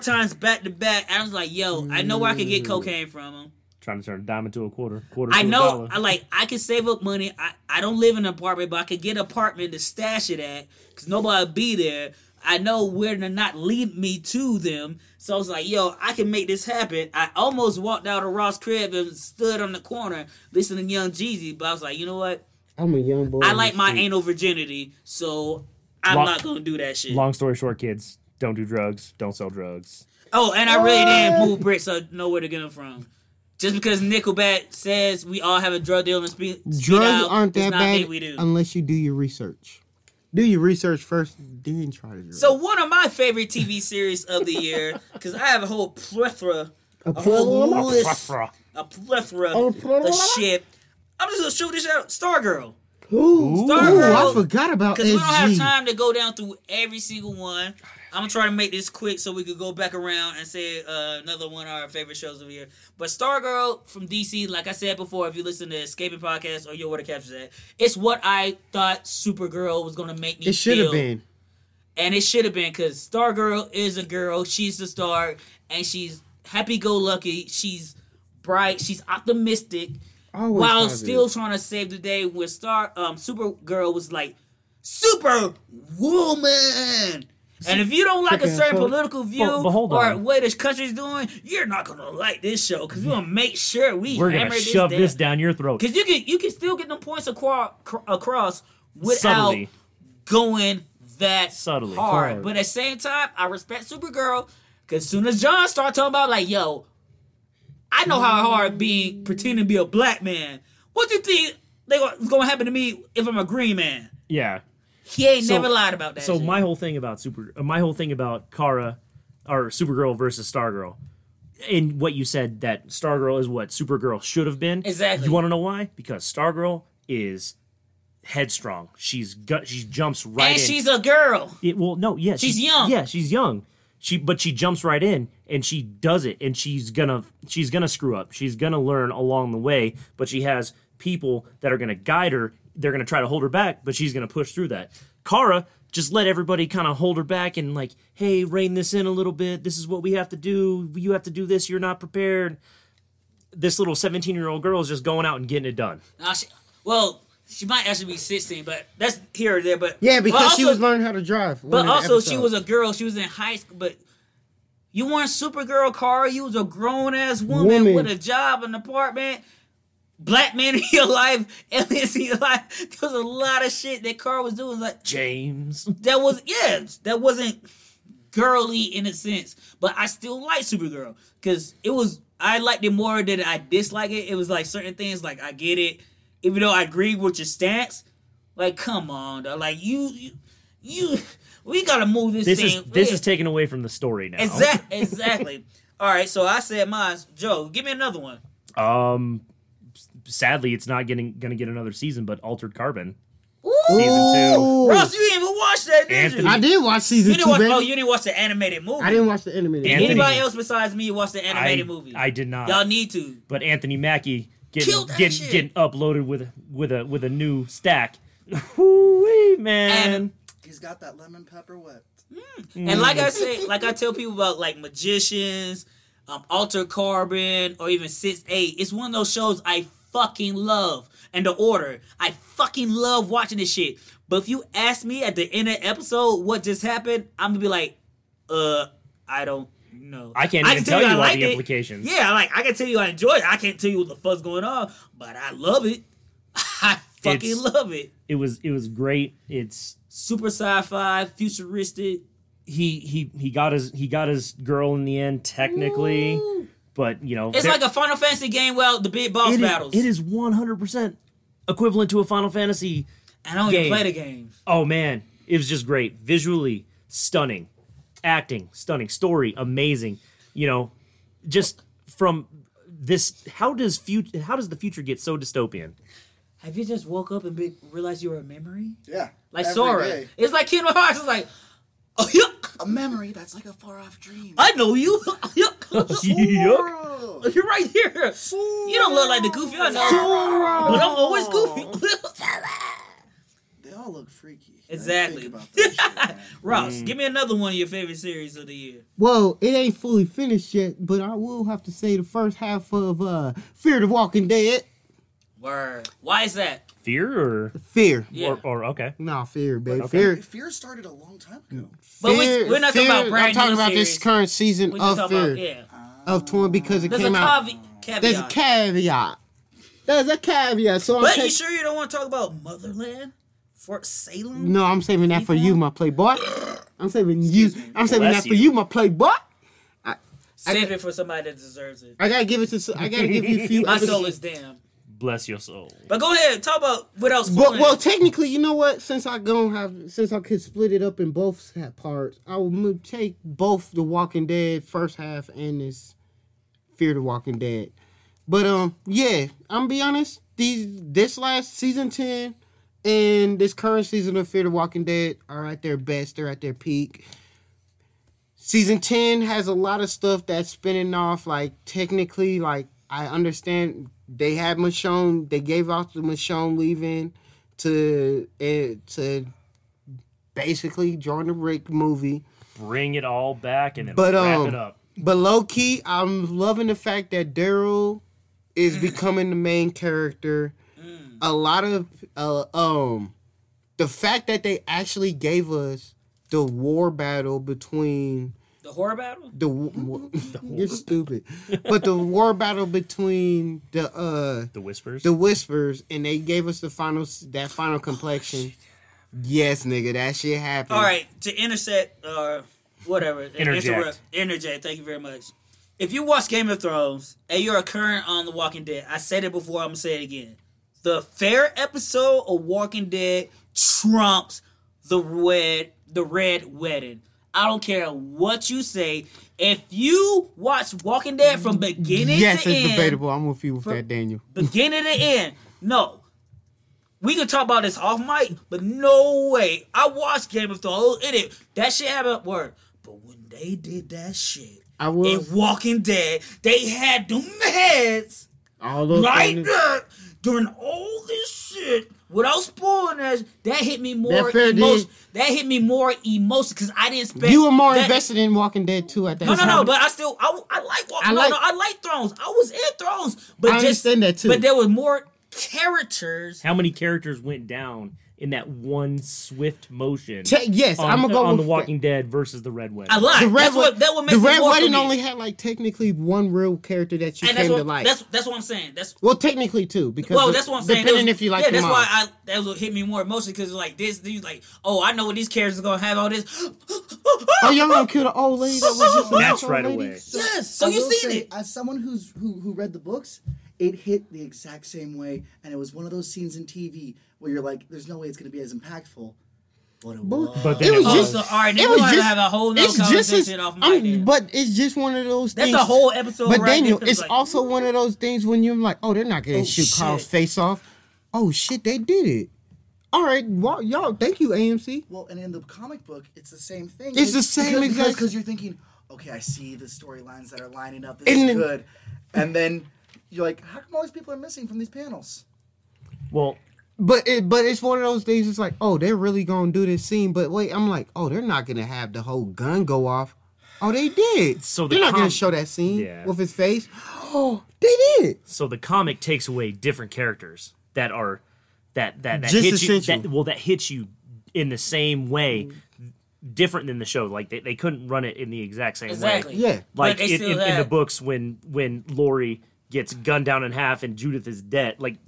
times back to back, I was like, "Yo, I know where I could get cocaine from him." Trying to turn a dime into a quarter. I know. $1. I could save up money. I don't live in an apartment, but I could get an apartment to stash it at because nobody would be there. I know where to not lead me to them. So I was like, "Yo, I can make this happen." I almost walked out of Ross' crib and stood on the corner listening to Young Jeezy, but I was like, "You know what? I'm a young boy. I like my anal virginity, so I'm not gonna do that shit." Long story short, kids. Don't do drugs. Don't sell drugs. Oh, and I really didn't move bricks. So I know where to get them from. Just because Nickelback says we all have a drug deal and drugs aren't that bad unless you do your research. Do your research first, then try to do it. So one of my favorite TV series of the year, because I have a whole plethora, of shit. I'm just gonna shoot this out. Stargirl. Stargirl. I forgot about that. Because we don't have time to go down through every single one. I'm going to try to make this quick so we could go back around and say another one of our favorite shows over here. But Stargirl from DC, like I said before, if you listen to Escaping Podcast or your water captures that, it's what I thought Supergirl was going to make me feel. It should have been. And it should have been, because Stargirl is a girl. She's the star, and she's happy-go-lucky. She's bright. She's optimistic. Always while still trying to save the day, when Supergirl was like, Superwoman! And if you don't like a certain political view or way this country's doing, you're not gonna like this show because we're gonna make sure we're gonna shove this down your throat. Because you can still get them points across without going that hard. But at the same time, I respect Supergirl because as soon as John started talking about like, yo, I know how hard being pretending to be a black man. What do you think is gonna happen to me if I'm a green man? Yeah. He ain't never lied about that. So shit. My whole thing about Kara, or Supergirl versus Stargirl, and what you said that Stargirl is what Supergirl should have been. Exactly. You want to know why? Because Stargirl is headstrong. She jumps right in. And she's a girl. She's young. Yeah, she's young. She jumps right in and she does it, and she's gonna screw up. She's gonna learn along the way, but she has people that are gonna guide her. They're going to try to hold her back, but she's going to push through that. Kara just let everybody kind of hold her back and like, hey, rein this in a little bit. This is what we have to do. You have to do this. You're not prepared. This little 17-year-old girl is just going out and getting it done. She might actually be 16, but that's here or there. But yeah, because she was learning how to drive. But also she was a girl. She was in high school. But you weren't Supergirl, Kara. You was a grown-ass woman with a job, an apartment. Black man in your life, aliens in your life. There was a lot of shit that Carl was doing. Like James. That wasn't girly in a sense. But I still like Supergirl. Because I liked it more than I dislike it. It was like certain things, like I get it. Even though I agree with your stance. Like, come on, though. Like, you we gotta move this thing. This is taken away from the story now. Exactly. All right, so I said mine. Joe, give me another one. Sadly, it's not going to get another season, but Altered Carbon. Ooh. Season 2. Ross, you didn't even watch that, did you? I did watch season 2, baby. Oh, you didn't watch the animated movie. I didn't watch the animated movie. Anybody else besides me watched the animated movie? I did not. Y'all need to. But Anthony Mackie getting uploaded with a new stack. Woo-wee, man. And he's got that lemon pepper whip. Mm. And like I say, like I tell people about like Magicians, Altered Carbon, or even 6'8", it's one of those shows I fucking love. And The Order, I fucking love watching this shit. But if you ask me at the end of the episode what just happened, I'm gonna be like, I don't know. I can't even tell you all the implications. Yeah, like I can tell you I enjoy it. I can't tell you what the fuck's going on, but I love it. I fucking love it. It was great. It's super sci-fi, futuristic. He got his girl in the end, technically. Ooh. But, you know... It's like a Final Fantasy game without the big boss battles. It is 100% equivalent to a Final Fantasy game. I don't even play the game. Oh, man. It was just great. Visually, stunning. Acting, stunning. Story, amazing. You know, just from this... How does the future get so dystopian? Have you just woke up and realized you were a memory? Yeah. Like Sora. Day. It's like Kingdom Hearts. It's like... Oh, yeah. A memory that's like a far-off dream. I know you. Yuck. You're right here. You don't look like the Goofy I know. But I'm always Goofy. They all look freaky. Exactly. About shit, Ross, give me another one of your favorite series of the year. Well, it ain't fully finished yet, but I will have to say the first half of Fear the Walking Dead. Word. Why is that? Fear. Yeah. Or okay. No, Fear, baby. Okay. Fear started a long time ago. But we're not talking about brand new. I'm talking about this current season of Fear. Of Torn because it came out. There's a caveat. So but you sure you don't want to talk about Motherland? Fort Salem? No, I'm saving that for you, my playboy. Save it for somebody that deserves it. I gotta give you a few. My soul is damned. Bless your soul. But go ahead, talk about what else. Well, technically, you know what? Since I could split it up in both parts, I will take both The Walking Dead first half and this Fear the Walking Dead. But I'm gonna be honest. This last season 10 and this current season of Fear the Walking Dead are at their best. They're at their peak. Season 10 has a lot of stuff that's spinning off. Like technically, like I understand. They had Michonne. They gave out the Michonne leaving to basically join the Rick movie. Bring it all back and then wrap it up. But low key, I'm loving the fact that Daryl is becoming the main character. A lot of the fact that they actually gave us the war battle between... The horror battle? You're stupid. But the war battle between the Whispers? The Whispers, and they gave us that final complexion. Yes, nigga, that shit happened. All right, to intercept or whatever. Interject, thank you very much. If you watch Game of Thrones and you're a current on The Walking Dead, I said it before, I'm going to say it again. The fair episode of Walking Dead trumps the Red Wedding. I don't care what you say. If you watch Walking Dead from beginning to end... Yes, it's debatable. I'm with you with that, Daniel. Beginning to end. No. We can talk about this off mic, but no way. I watched Game of Thrones. That shit happened. Word. But when they did that shit in Walking Dead, they had them heads right there doing all this shit. Without spoiling us, that hit me more emotionally because I didn't expect. You were more invested in Walking Dead too at that time. No, but I like Walking Dead. I like Thrones. I was in Thrones, but I understand that too. But there were more characters. How many characters went down in that one swift motion? I'm gonna go on with the Walking Dead versus the Red Wedding. I like the Red Wedding only had like technically one real character that you came to like. That's what I'm saying. Technically two because that's what I'm saying. Depending if you like, that's why that will hit me more emotionally because like this, you like, oh, I know what these characters are gonna have all this. Oh, y'all gonna kill the old lady? That was just that's right away. Yes, so you seen it as someone who read the books. It hit the exact same way, and it was one of those scenes in TV where you're like, "There's no way it's going to be as impactful." But it was. But it was just. So, all right, it was just. Have a whole it's just. But it's just one of those things. That's a whole episode. But right Daniel, it's like, also one of those things when you're like, "Oh, they're not going to shoot Kyle's face off." Oh shit, they did it. All right, well, y'all, thank you, AMC. Well, and in the comic book, it's the same thing. It's the same exact because you're thinking, "Okay, I see the storylines that are lining up. This is good," and then. You're like, how come all these people are missing from these panels? Well, but it's one of those things. It's like, oh, they're really gonna do this scene. But wait, I'm like, oh, they're not gonna have the whole gun go off. Oh, they did. So they're not gonna show that scene with his face. Oh, they did. So the comic takes away different characters that are that just hits essential. You. That hits you in the same way. Different than the show, like they couldn't run it in the exact same way. Yeah, like in the books when Lori gets gunned down in half and Judith is dead. Like,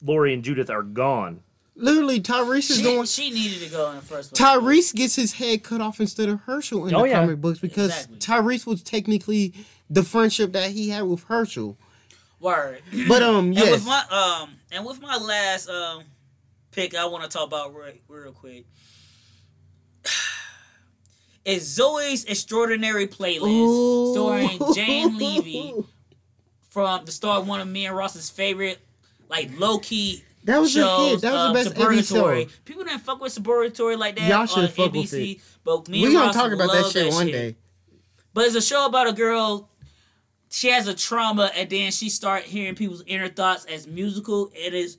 Lori and Judith are gone. Literally, Tyrese is going... She needed to go in the first place. Tyrese gets his head cut off instead of Herschel in the comic books because Tyrese was technically the friendship that he had with Herschel. Word. But, yes. And with my last pick I want to talk about real quick is Zoe's Extraordinary Playlist starring Jane Levy from the star one of me and Ross's favorite, like, low-key that was shows. A hit. That was the best Suburgatory. People didn't fuck with Suburgatory like that y'all on fuck ABC. With it. But me and Ross love that shit. We're going to talk about that shit one day. But it's a show about a girl. She has a trauma, and then she start hearing people's inner thoughts as musical. It is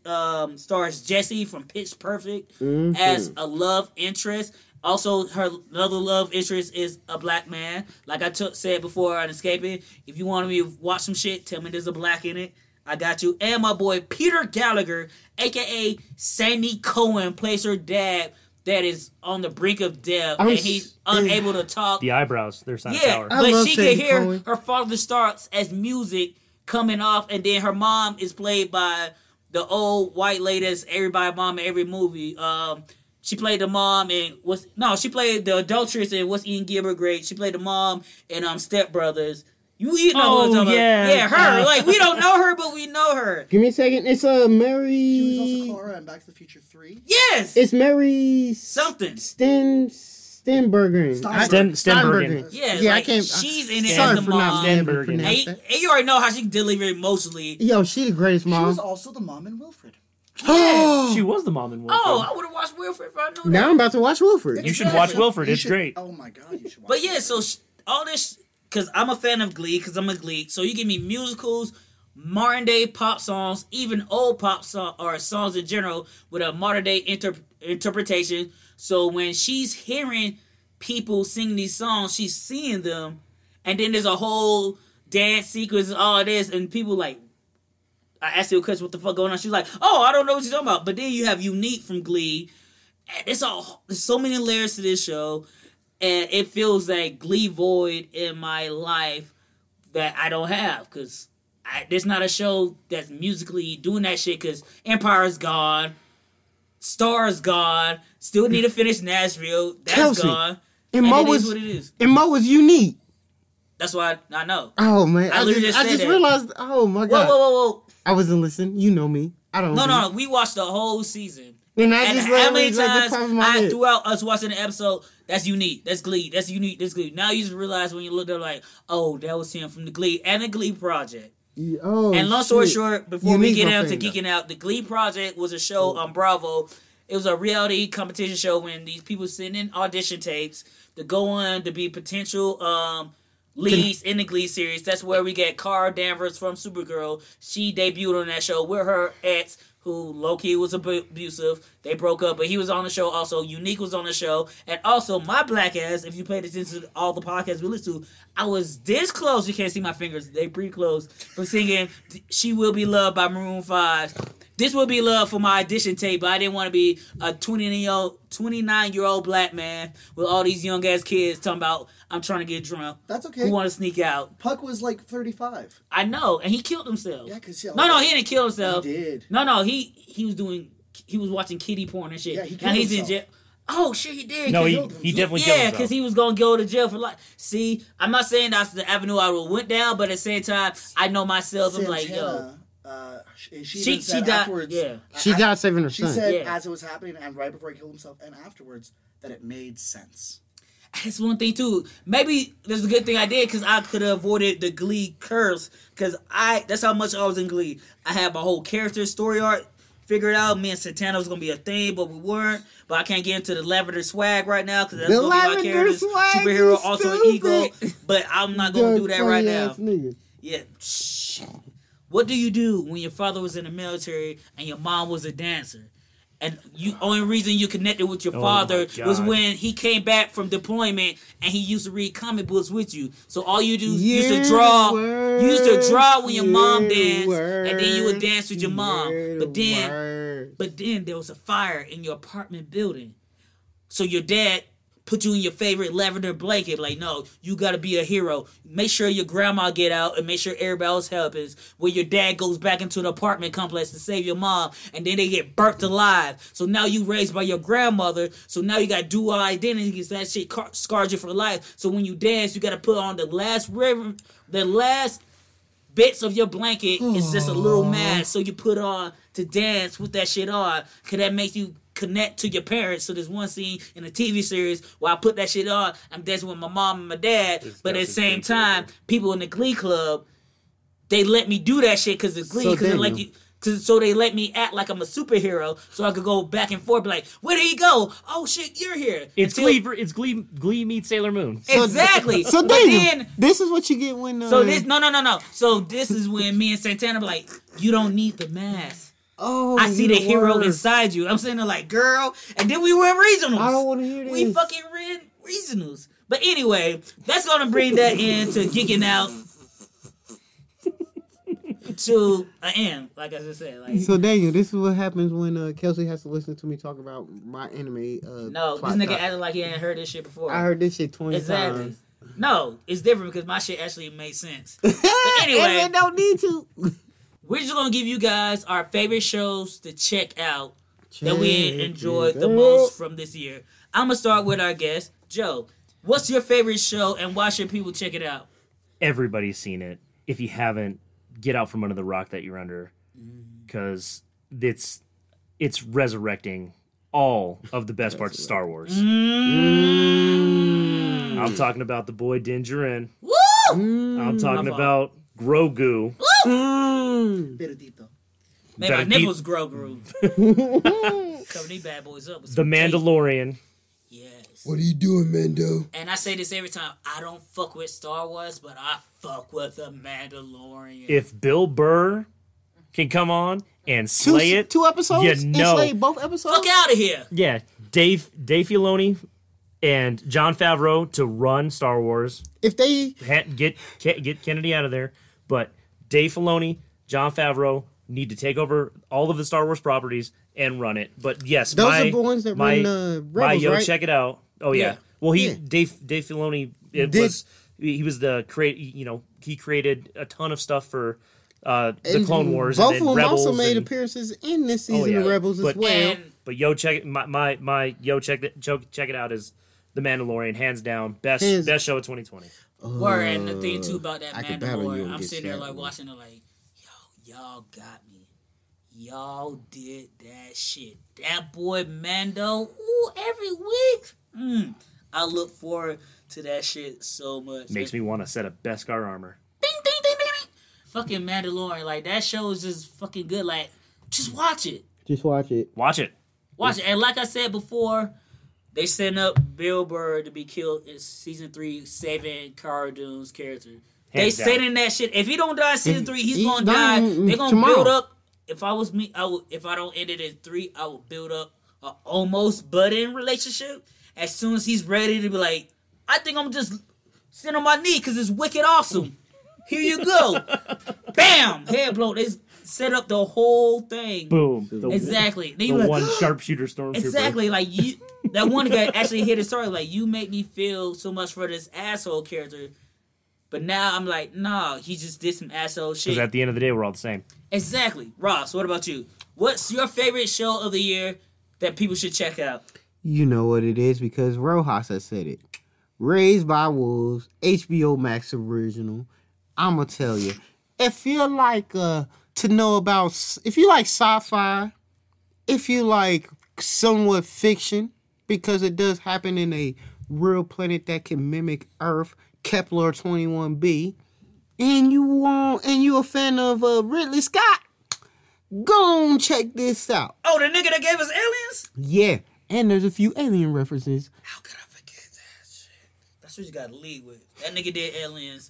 stars Jessie from Pitch Perfect as a love interest. Also, her other love interest is a black man. Like I said before on Escaping, if you want me to watch some shit, tell me there's a black in it. I got you. And my boy Peter Gallagher, a.k.a. Sandy Cohen, plays her dad that is on the brink of death. And he's unable to talk. The eyebrows, they're sign of power. But she can hear her father starts as music coming off. And then her mom is played by the old white lady that's everybody's mom in every movie. She played the mom in she played the adulteress in What's Eating Gilbert Grape. She played the mom in Step Brothers. You know who I'm talking about. Yeah, her. Like, we don't know her, but we know her. Give me a second. It's Mary... She was also Clara in Back to the Future 3. Yes! It's Mary... Something. Steinbergen. Yeah, I can't... She's in it as the mom. Steinbergen. And you already know how she can deliver emotionally. Yo, she the greatest mom. She was also the mom in Wilfred. Yes. She was the mom in Wilfred. Oh, I would have watched Wilfred if I knew that. Now I'm about to watch Wilfred. Exactly. You should watch Wilfred. It's great. Oh, my God. You should watch But, yeah, so all this... Because I'm a fan of Glee, so you give me musicals, modern-day pop songs, even old pop songs, or songs in general, with a modern-day interpretation. So when she's hearing people sing these songs, she's seeing them. And then there's a whole dance sequence and all this, and people like... I asked her a question, what the fuck going on? She's like, oh, I don't know what you're talking about. But then you have Unique from Glee, there's so many layers to this show, and it feels like glee void in my life that I don't have, because there's not a show that's musically doing that shit, because Empire's gone, Star's gone, still need to finish Nashville, that's Kelsey. Gone. And Mo is what it is. And Mo is unique. That's why I know. Oh, man. I just realized, oh, my God. Whoa. I wasn't listening. You know me. I don't know. No. We watched the whole season. And I just how many times I threw out us watching the episode, that's unique, that's Glee, that's unique, that's Glee. Now you just realize when you look up like, oh, that was him from the Glee and the Glee Project. Oh, and long story short, before we get down to geeking out, the Glee Project was a show on Bravo. It was a reality competition show when these people send in audition tapes to go on to be potential leads in the Glee series. That's where we get Carl Danvers from Supergirl. She debuted on that show with her ex, who low-key was abusive. They broke up, but he was on the show also. Unique was on the show. And also, my black ass, if you paid attention to all the podcasts we listened to, I was this close. You can't see my fingers. They pretty close. From singing She Will Be Loved by Maroon 5. This will be love for my audition tape, but I didn't want to be a 29-year-old black man with all these young-ass kids talking about, I'm trying to get drunk. That's okay. Who want to sneak out. Puck was like 35. I know, and he killed himself. Yeah, because... No, he didn't kill himself. He did. No, he was watching kiddie porn and shit. Yeah, he killed himself. In jail. Oh, shit, he did. No, he definitely killed himself. Yeah, because he was going to go to jail for life. See, I'm not saying that's the avenue I went down, but at the same time, I know myself. Santana. I'm like, yo... she died. Yeah. She died saving her son. She said as it was happening and right before he killed himself and afterwards that it made sense. That's one thing too. Maybe there's a good thing I did because I could have avoided the Glee curse. Because that's how much I was in Glee. I had my whole character story arc figured out. Me and Santana was gonna be a thing, but we weren't. But I can't get into the lavender swag right now because that's gonna be my character's superhero, also an ego. But I'm not gonna do that right now. Nigga. Yeah. Shh. What do you do when your father was in the military and your mom was a dancer? And you only reason you connected with your father was when he came back from deployment and he used to read comic books with you. So all you do used to draw. You used to draw when your mom danced, and then you would dance with your mom. But then there was a fire in your apartment building. So your dad put you in your favorite lavender blanket. Like, no, you got to be a hero. Make sure your grandma get out and make sure everybody else helps. Where your dad goes back into the apartment complex to save your mom. And then they get burnt alive. So now you raised by your grandmother. So now you got dual identity. Because that shit scarred you for life. So when you dance, you got to put on the last bits of your blanket. It's just a little mask. So you put on to dance with that shit on. Because that makes you connect to your parents. So there's one scene in a TV series where I put that shit on. I'm dancing with my mom and my dad, but at the same time, people in the Glee Club, they let me do that shit because it's Glee. So they let me act like I'm a superhero, so I could go back and forth, be like, "Where did he go? Oh shit, you're here." It's Glee meets Sailor Moon. Exactly. So then this is what you get when. So this is when me and Santana be like, "You don't need the mask." Oh, I see the hero inside you. I'm sitting there like, girl. And then we went regionals. I don't want to hear this. We fucking ran regionals. But anyway, that's going to bring that in to geeking out to an end, like I just said. So, Daniel, this is what happens when Kelsey has to listen to me talk about my anime. No, this nigga acted like he hadn't heard this shit before. I heard this shit 20 times. No, it's different because my shit actually made sense. But anyway. And they don't need to. We're just going to give you guys our favorite shows to check out that we enjoyed the most from this year. I'm going to start with our guest, Joe. What's your favorite show and why should people check it out? Everybody's seen it. If you haven't, get out from under the rock that you're under. Because it's resurrecting all of the best parts of Star Wars. I'm talking about the boy Din Djarin. Woo! I'm talking about Grogu. Perudito. Man, my nipples grow groove. Cover these bad boys up. With The Mandalorian. Tape. Yes. What are you doing, Mando? And I say this every time. I don't fuck with Star Wars, but I fuck with The Mandalorian. If Bill Burr can come on and slay it. Two episodes? You know. And slay both episodes? Fuck out of here. Yeah. Dave Filoni and Jon Favreau to run Star Wars. If they... Get Kennedy out of there. But Dave Filoni... Jon Favreau need to take over all of the Star Wars properties and run it. But yes, those are the ones that run Rebels, right? Check it out. Oh yeah. Well, Dave Filoni he was the create. You know, he created a ton of stuff for the Clone Wars. Both of them also made appearances in this season of Rebels as well. But check it out is The Mandalorian, hands down, best show of 2020. Word, and the thing too about that Mandalorian, I'm sitting there like watching it like, yo, y'all got me. Y'all did that shit. That boy Mando, ooh, every week. I look forward to that shit so much. Makes me want a set of Beskar armor. Ding, ding, ding, ding, ding. Fucking Mandalorian, like that show is just fucking good. Like, just watch it. Watch it. And like I said before, they setting up Bill Burr to be killed in season 3, saving Cara Dune's character. They setting that shit. If he don't die in season 3, he's gonna die. They're gonna build up. If I was me, I would. If I don't end it in 3, I would build up an almost budding relationship. As soon as he's ready to be like, I think I'm just sitting on my knee because it's wicked awesome. Here you go. Bam! Head blow. They set up the whole thing. Boom. Exactly. The like, one sharpshooter stormtrooper. Exactly. Like you, that one guy actually hit his target. Like, you make me feel so much for this asshole character. But now I'm like, nah, he just did some asshole shit. Because at the end of the day, we're all the same. Exactly. Ross, what about you? What's your favorite show of the year that people should check out? You know what it is because Rojas has said it. Raised by Wolves, HBO Max original. I'm going to tell you. If you're like to know about, if you like sci-fi, if you like somewhat fiction, because it does happen in a real planet that can mimic Earth, Kepler 21b, and you're a fan of Ridley Scott, go on check this out. Oh, the nigga that gave us Aliens? Yeah, and there's a few Alien references. How could I forget that shit? That's what you gotta lead with. That nigga did Aliens,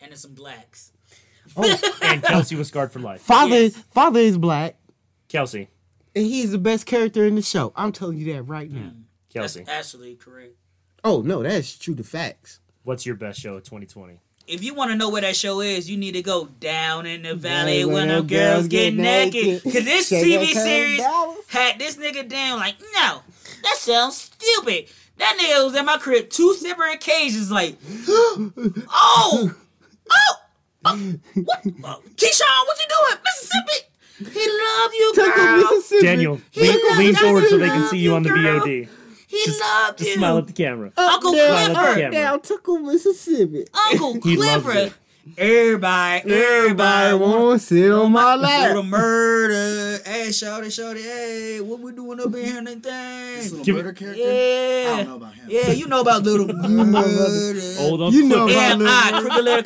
and there's some blacks. Oh, and Kelsey was scarred for life. Father is black. Kelsey. And he's the best character in the show. I'm telling you that right now. Kelsey. That's actually correct. Oh, no, that's true to facts. What's your best show of 2020? If you want to know where that show is, you need to go down in the valley when the girls get naked. Because this TV series had this nigga down like, no, that sounds stupid. That nigga was in my crib 2 separate occasions like, what? Keyshawn, what you doing? Mississippi. He love you, girl. Daniel, lean forward so they can see you on the VOD. He loved you. Just smile at the camera. Uncle Clifford. Down Tuckle, Mississippi. Uncle Clifford. Everybody wanna sit on my lap. Little murder. Hey, shorty, hey, what we doing up in here and things? Little murder character? Yeah. I don't know about him. Yeah, you know about little murder. You know about little murder.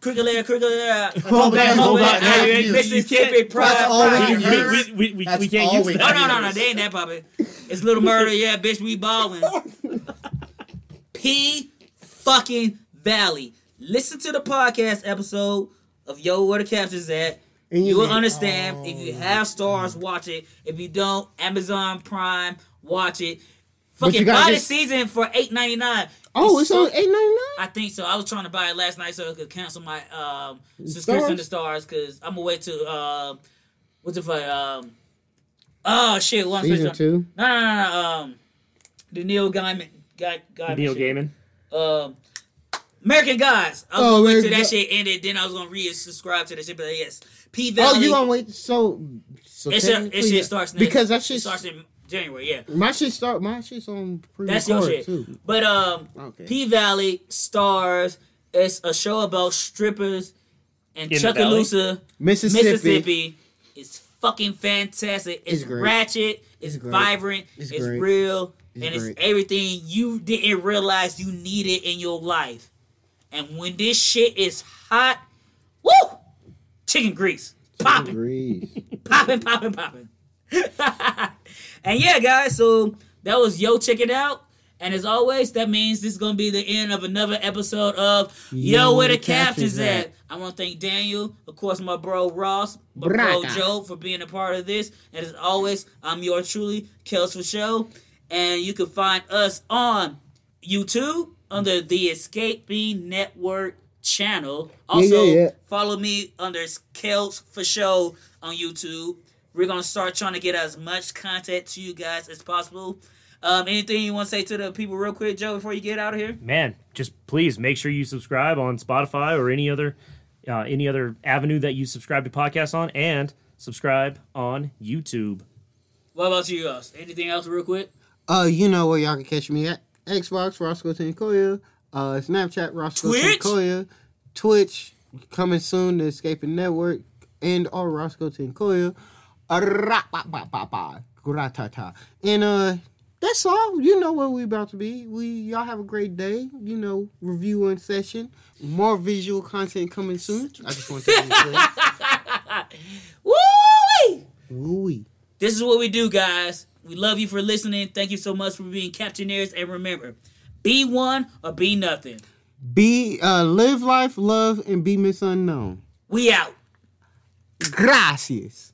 Crickle air. Hold on. Mississippi pride. We can't use that. No, they ain't that puppet. It's little murder. Yeah, bitch, we balling. P fucking Valley. Listen to the podcast episode of Yo Where the Captions At. And you will understand. If you have stars, watch it. If you don't, Amazon Prime, watch it. Fucking buy the season for $8.99. Oh, it's on $8.99? I think so. I was trying to buy it last night so I could cancel my subscription to Stars because I'm going to wait to season 2? No. The Neil Gaiman. Neil Gaiman? American Gods. I was going to wait till that shit ended, then I was going to re-subscribe to that shit, but yes. P-Valley. Oh, you going to wait, so it shit starts next. Because that shit starts in January, yeah. My shit's on pre-record. That's your shit. Too. But P-Valley, Stars, it's a show about strippers and Chuckaloosa, Mississippi. It's fucking fantastic. It's ratchet. It's vibrant. It's real. It's everything you didn't realize you needed in your life. And when this shit is hot, woo! Chicken grease. Popping. And yeah, guys, so that was Yo Check It Out. And as always, that means this is going to be the end of another episode of Yo Where the Captions At. I want to thank Daniel, of course, my bro Ross, my bro Joe for being a part of this. And as always, I'm yours truly, Kels for Show. And you can find us on YouTube. Under the Escaping Network channel. Also, follow me under Kels for Show on YouTube. We're going to start trying to get as much content to you guys as possible. Anything you want to say to the people real quick, Joe, before you get out of here? Man, just please make sure you subscribe on Spotify or any other avenue that you subscribe to podcasts on, and subscribe on YouTube. What about you guys? Anything else real quick? You know where y'all can catch me at. Xbox, Roscoe Tinkoya. Snapchat, Roscoe Tinkoya. Twitch, coming soon to Escaping Network. And or Roscoe Tinkoya. And that's all. You know where we about to be. Y'all have a great day. You know, review and session. More visual content coming soon. I just want to tell you. Woo-wee! Woo-wee. This is what we do, guys. We love you for listening. Thank you so much for being Captioneers. And remember, be one or be nothing. Live life, love, and be miss unknown. We out. Gracias.